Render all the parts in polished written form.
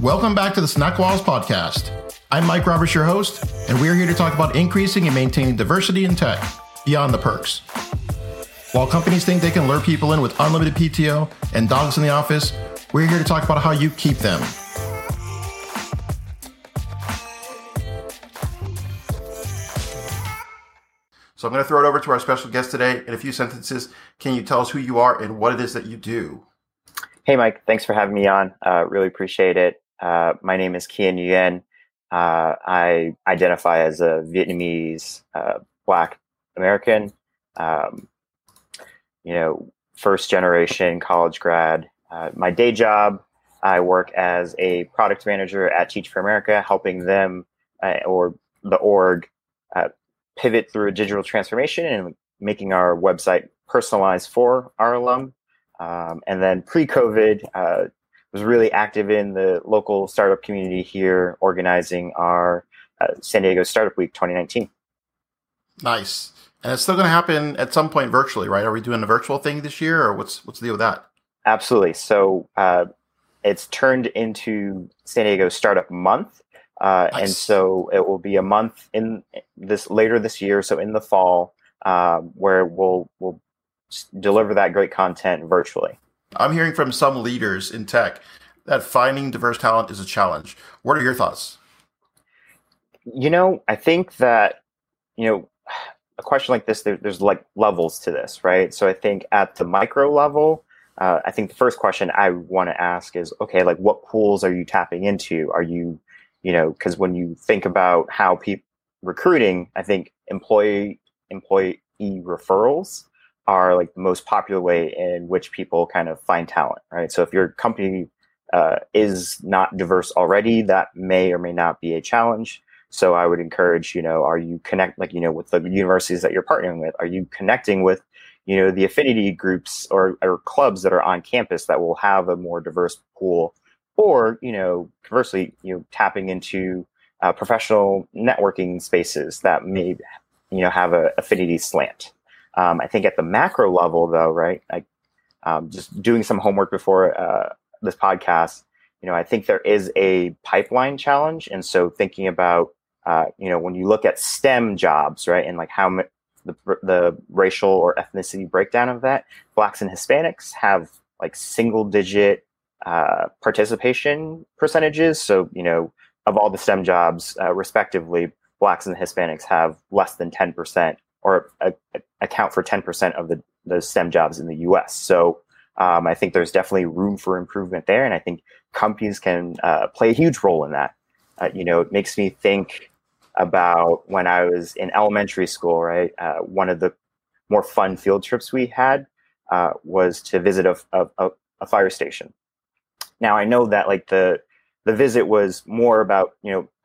Welcome back to the Snack Walls podcast. I'm Mike Roberts, your host, and we're here to talk about increasing and maintaining diversity in tech beyond the perks. While companies think they can lure people in with unlimited PTO and dogs in the office, we're here to talk about how you keep them. So I'm going to throw it over to our special guest today. In a few sentences, can you tell us who you are and what it is that you do? Hey, Mike. Thanks for having me on. Really appreciate it. My name is Kian Nguyen. I identify as a Vietnamese Black American, first-generation college grad. My day job, I work as a product manager at Teach for America, helping them or the org pivot through a digital transformation and making our website personalized for our alum. And then pre-COVID, was really active in the local startup community here, organizing our San Diego Startup Week 2019. Nice. And it's still going to happen at some point virtually, right? Are we doing a virtual thing this year, or what's the deal with that? Absolutely. So it's turned into San Diego Startup Month. Nice. And so it will be a month in this later this year, so in the fall, where we'll deliver that great content virtually. I'm hearing from some leaders in tech that finding diverse talent is a challenge. What are your thoughts? I think that, a question like this, there's like levels to this, right? So I think at the micro level, I think the first question I want to ask is, okay, like what pools are you tapping into? Are you, because when you think about how people recruiting, I think employee referrals are like the most popular way in which people kind of find talent, right? So if your company is not diverse already, that may or may not be a challenge. So I would encourage, are you with the universities that you're partnering with? Are you connecting with, the affinity groups or clubs that are on campus that will have a more diverse pool? Or, conversely, tapping into professional networking spaces that may, have an affinity slant. I think at the macro level, though, right, just doing some homework before this podcast, I think there is a pipeline challenge. And so thinking about, when you look at STEM jobs, right, and like how the racial or ethnicity breakdown of that, Blacks and Hispanics have like single-digit participation percentages. So, of all the STEM jobs, respectively, Blacks and Hispanics have less than 10%. Or account for 10% of the STEM jobs in the U.S. So I think there's definitely room for improvement there, and I think companies can play a huge role in that. It makes me think about when I was in elementary school, right? One of the more fun field trips we had was to visit a fire station. Now I know that like the visit was more about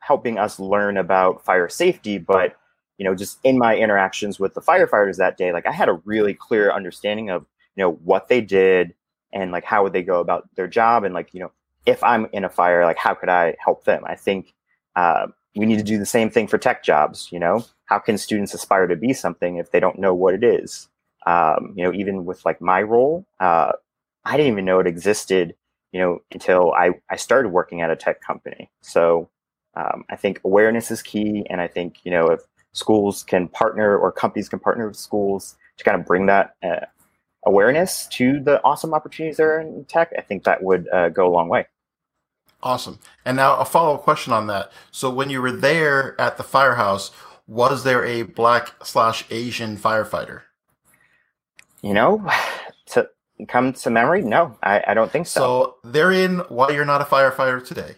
helping us learn about fire safety, but just in my interactions with the firefighters that day, like I had a really clear understanding of, what they did and like, how would they go about their job? And like, if I'm in a fire, like how could I help them? I think we need to do the same thing for tech jobs. How can students aspire to be something if they don't know what it is? Even with like my role, I didn't even know it existed, until I started working at a tech company. So I think awareness is key. And I think, if schools can partner or companies can partner with schools to kind of bring that awareness to the awesome opportunities there in tech, I think that would go a long way. Awesome. And now a follow-up question on that. So when you were there at the firehouse, was there a Black/Asian firefighter? To come to memory, no, I don't think so. So they're in why you're not a firefighter today.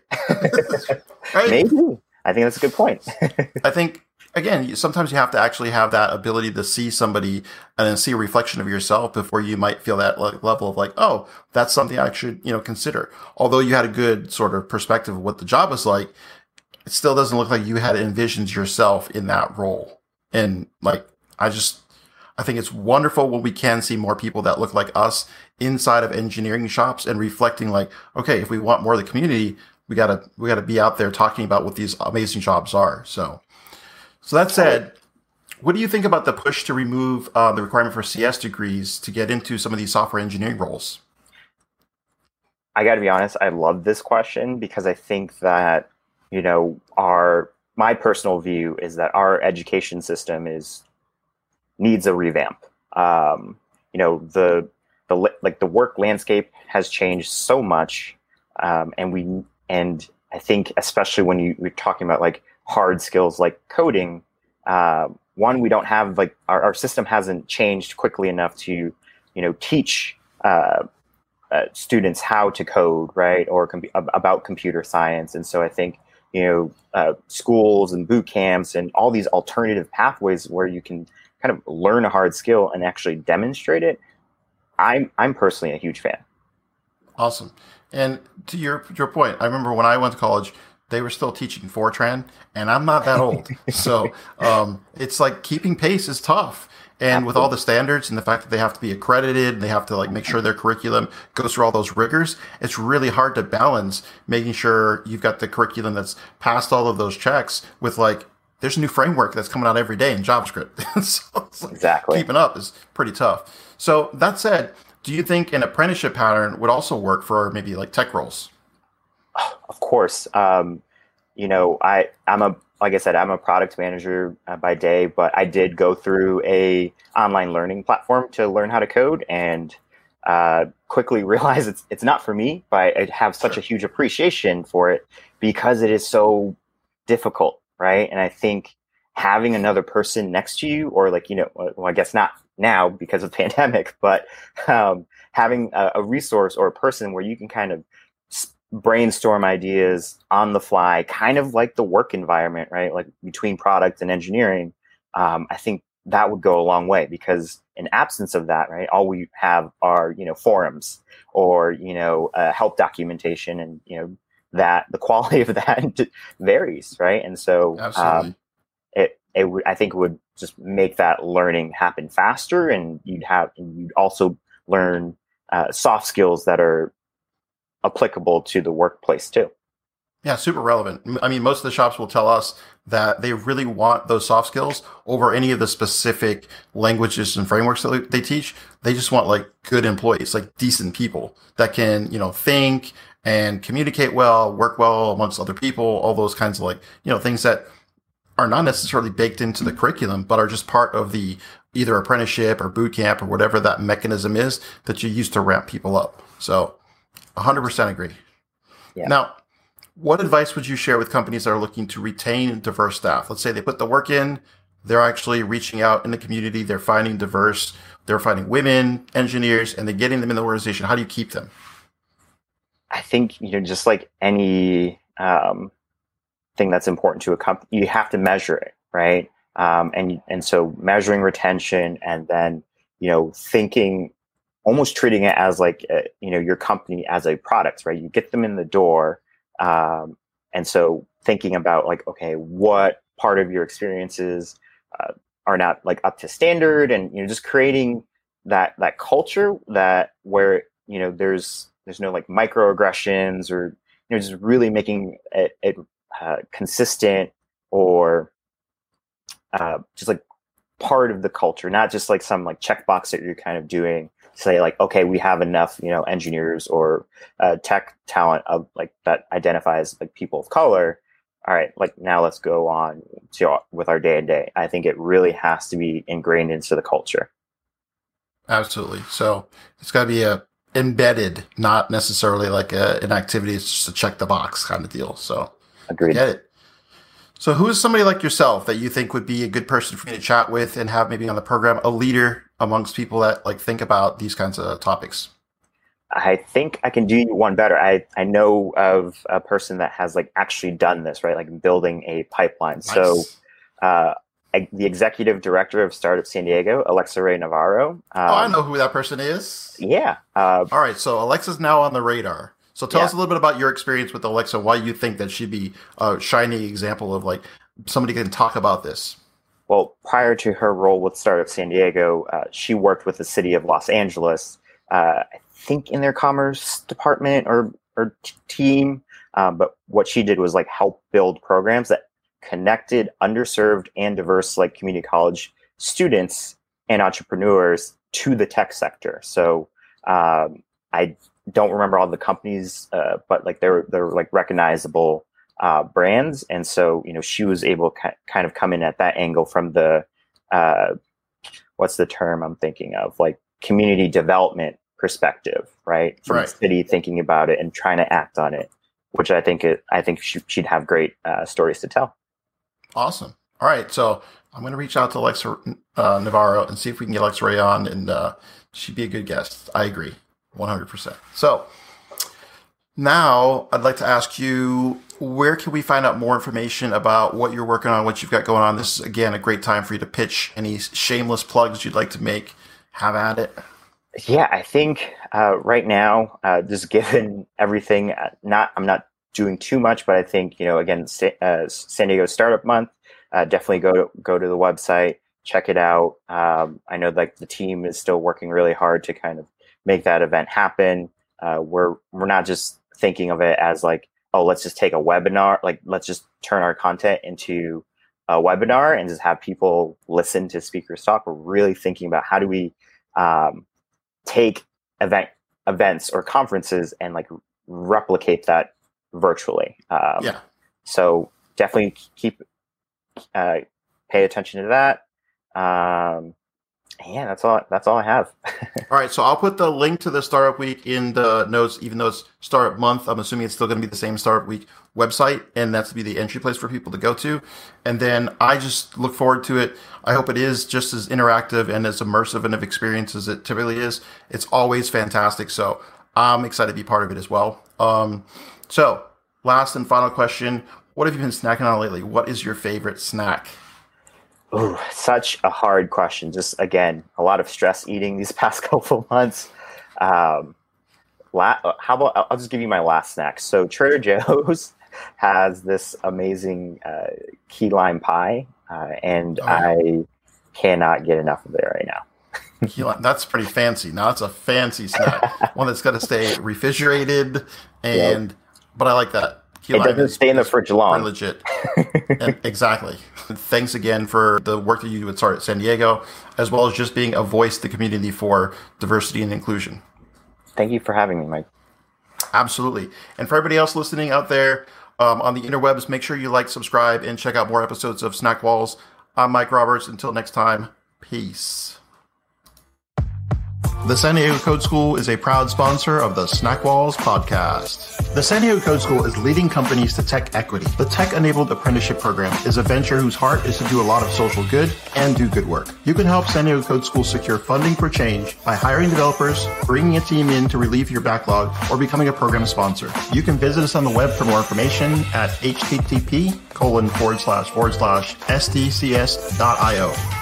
Right? Maybe. I think that's a good point. I think, again, sometimes you have to actually have that ability to see somebody and then see a reflection of yourself before you might feel that level of like, oh, that's something I should, consider. Although you had a good sort of perspective of what the job was like, it still doesn't look like you had envisioned yourself in that role. And like, I think it's wonderful when we can see more people that look like us inside of engineering shops and reflecting like, okay, if we want more of the community, we gotta be out there talking about what these amazing jobs are. So that said, what do you think about the push to remove the requirement for CS degrees to get into some of these software engineering roles? I got to be honest, I love this question because I think that, you know, my personal view is that our education system needs a revamp. You know, the work landscape has changed so much. And I think especially when we're talking about like hard skills like coding, one, we don't have like our system hasn't changed quickly enough to, you know, teach students how to code, right, or about computer science. And so I think, you know, schools and boot camps and all these alternative pathways where you can kind of learn a hard skill and actually demonstrate it, I'm personally a huge fan. Awesome. And to your point, I remember when I went to college, they were still teaching Fortran, and I'm not that old. So it's like keeping pace is tough. And with all the standards and the fact that they have to be accredited and they have to like make sure their curriculum goes through all those rigors, it's really hard to balance making sure you've got the curriculum that's passed all of those checks with like, there's a new framework that's coming out every day in JavaScript. So it's like exactly. Keeping up is pretty tough. So that said, do you think an apprenticeship pattern would also work for maybe like tech roles? Of course. You know, like I said, I'm a product manager by day, but I did go through an online learning platform to learn how to code, and quickly realized it's not for me. But I have such a huge appreciation for it because it is so difficult, right? And I think having another person next to you, or like, you know, well, I guess not now because of the pandemic, but having a resource or a person where you can kind of brainstorm ideas on the fly, kind of like the work environment, right? Like between product and engineering, I think that would go a long way, because in absence of that, right, all we have are, you know, forums or, you know, help documentation, and, you know, that the quality of that varies, right? And so I think it would just make that learning happen faster, and you'd also learn soft skills that are applicable to the workplace too. Yeah, super relevant. I mean, most of the shops will tell us that they really want those soft skills over any of the specific languages and frameworks that they teach. They just want like good employees, like decent people that can, you know, think and communicate well, work well amongst other people, all those kinds of like, you know, things that are not necessarily baked into the curriculum, but are just part of the either apprenticeship or boot camp or whatever that mechanism is that you use to ramp people up. So 100% agree. Yeah. Now, what advice would you share with companies that are looking to retain diverse staff? Let's say they put the work in, they're actually reaching out in the community, they're finding women, engineers, and they're getting them in the organization. How do you keep them? I think, you know, just like any thing that's important to a company, you have to measure it, right? And so measuring retention, and then, you know, thinking, almost treating it as like, you know, your company as a product, right? You get them in the door. And so thinking about like, okay, what part of your experiences are not like up to standard, and, you know, just creating that culture that where, you know, there's no like microaggressions, or, you know, just really making it consistent, or just like part of the culture, not just like some like checkbox that you're kind of doing. Say like, okay, we have enough, you know, engineers or tech talent of like that identifies like people of color. All right, like now let's go on with our day to day. I think it really has to be ingrained into the culture. Absolutely. So it's got to be embedded, not necessarily like an activity. It's just a check the box kind of deal. So agreed. Get it. So who is somebody like yourself that you think would be a good person for me to chat with and have maybe on the program, a leader amongst people that like think about these kinds of topics? I think I can do one better. I know of a person that has like actually done this, right? Like building a pipeline. Nice. So the executive director of Startup San Diego, Alexa Ray Navarro. I know who that person is. Yeah. All right. So Alexa's now on the radar. So tell us a little bit about your experience with Alexa, why you think that she'd be a shining example of like somebody can talk about this. Well, prior to her role with Startup San Diego, she worked with the city of Los Angeles, I think in their commerce department or team. But what she did was like help build programs that connected underserved and diverse like community college students and entrepreneurs to the tech sector. So I don't remember all the companies, but like they're like recognizable brands. And so, you know, she was able to kind of come in at that angle from the, what's the term I'm thinking of? Like community development perspective, right? From the city thinking about it and trying to act on it, which I think it, I think she'd have great stories to tell. Awesome. All right. So I'm going to reach out to Alexa Navarro and see if we can get Alexa Ray on, and she'd be a good guest. I agree 100%. So now I'd like to ask you, where can we find out more information about what you're working on, what you've got going on? This is, again, a great time for you to pitch any shameless plugs you'd like to make. Have at it. Yeah, I think right now, just given everything, I'm not doing too much, but I think, you know, again, San Diego Startup Month, definitely go to the website, check it out. I know like the team is still working really hard to kind of make that event happen. We're not just thinking of it as like, oh, let's just take a webinar, like let's just turn our content into a webinar and just have people listen to speakers talk. We're really thinking about how do we take events or conferences and like replicate that virtually. Yeah. So definitely keep pay attention to that. Yeah, that's all. That's all I have. All right, so I'll put the link to the Startup Week in the notes, even though it's Startup Month. I'm assuming it's still going to be the same Startup Week website, and that's to be the entry place for people to go to. And then I just look forward to it. I hope it is just as interactive and as immersive an experience as it typically is. It's always fantastic, so I'm excited to be part of it as well. So last and final question: what have you been snacking on lately? What is your favorite snack? Ooh, such a hard question. Just, again, a lot of stress eating these past couple months. How about, I'll just give you my last snack. So Trader Joe's has this amazing key lime pie, and I cannot get enough of it right now. Key lime, that's pretty fancy. Now, that's a fancy snack. One that's got to stay refrigerated, and but I like that. It doesn't stay in the fridge long. Legit. Exactly. Thanks again for the work that you do at Startup San Diego, as well as just being a voice to the community for diversity and inclusion. Thank you for having me, Mike. Absolutely. And for everybody else listening out there on the interwebs, make sure you like, subscribe, and check out more episodes of Snack Walls. I'm Mike Roberts. Until next time, peace. The San Diego Code School is a proud sponsor of the Snack Walls podcast. The San Diego Code School is leading companies to tech equity. The Tech-Enabled Apprenticeship Program is a venture whose heart is to do a lot of social good and do good work. You can help San Diego Code School secure funding for change by hiring developers, bringing a team in to relieve your backlog, or becoming a program sponsor. You can visit us on the web for more information at http://sdcs.io.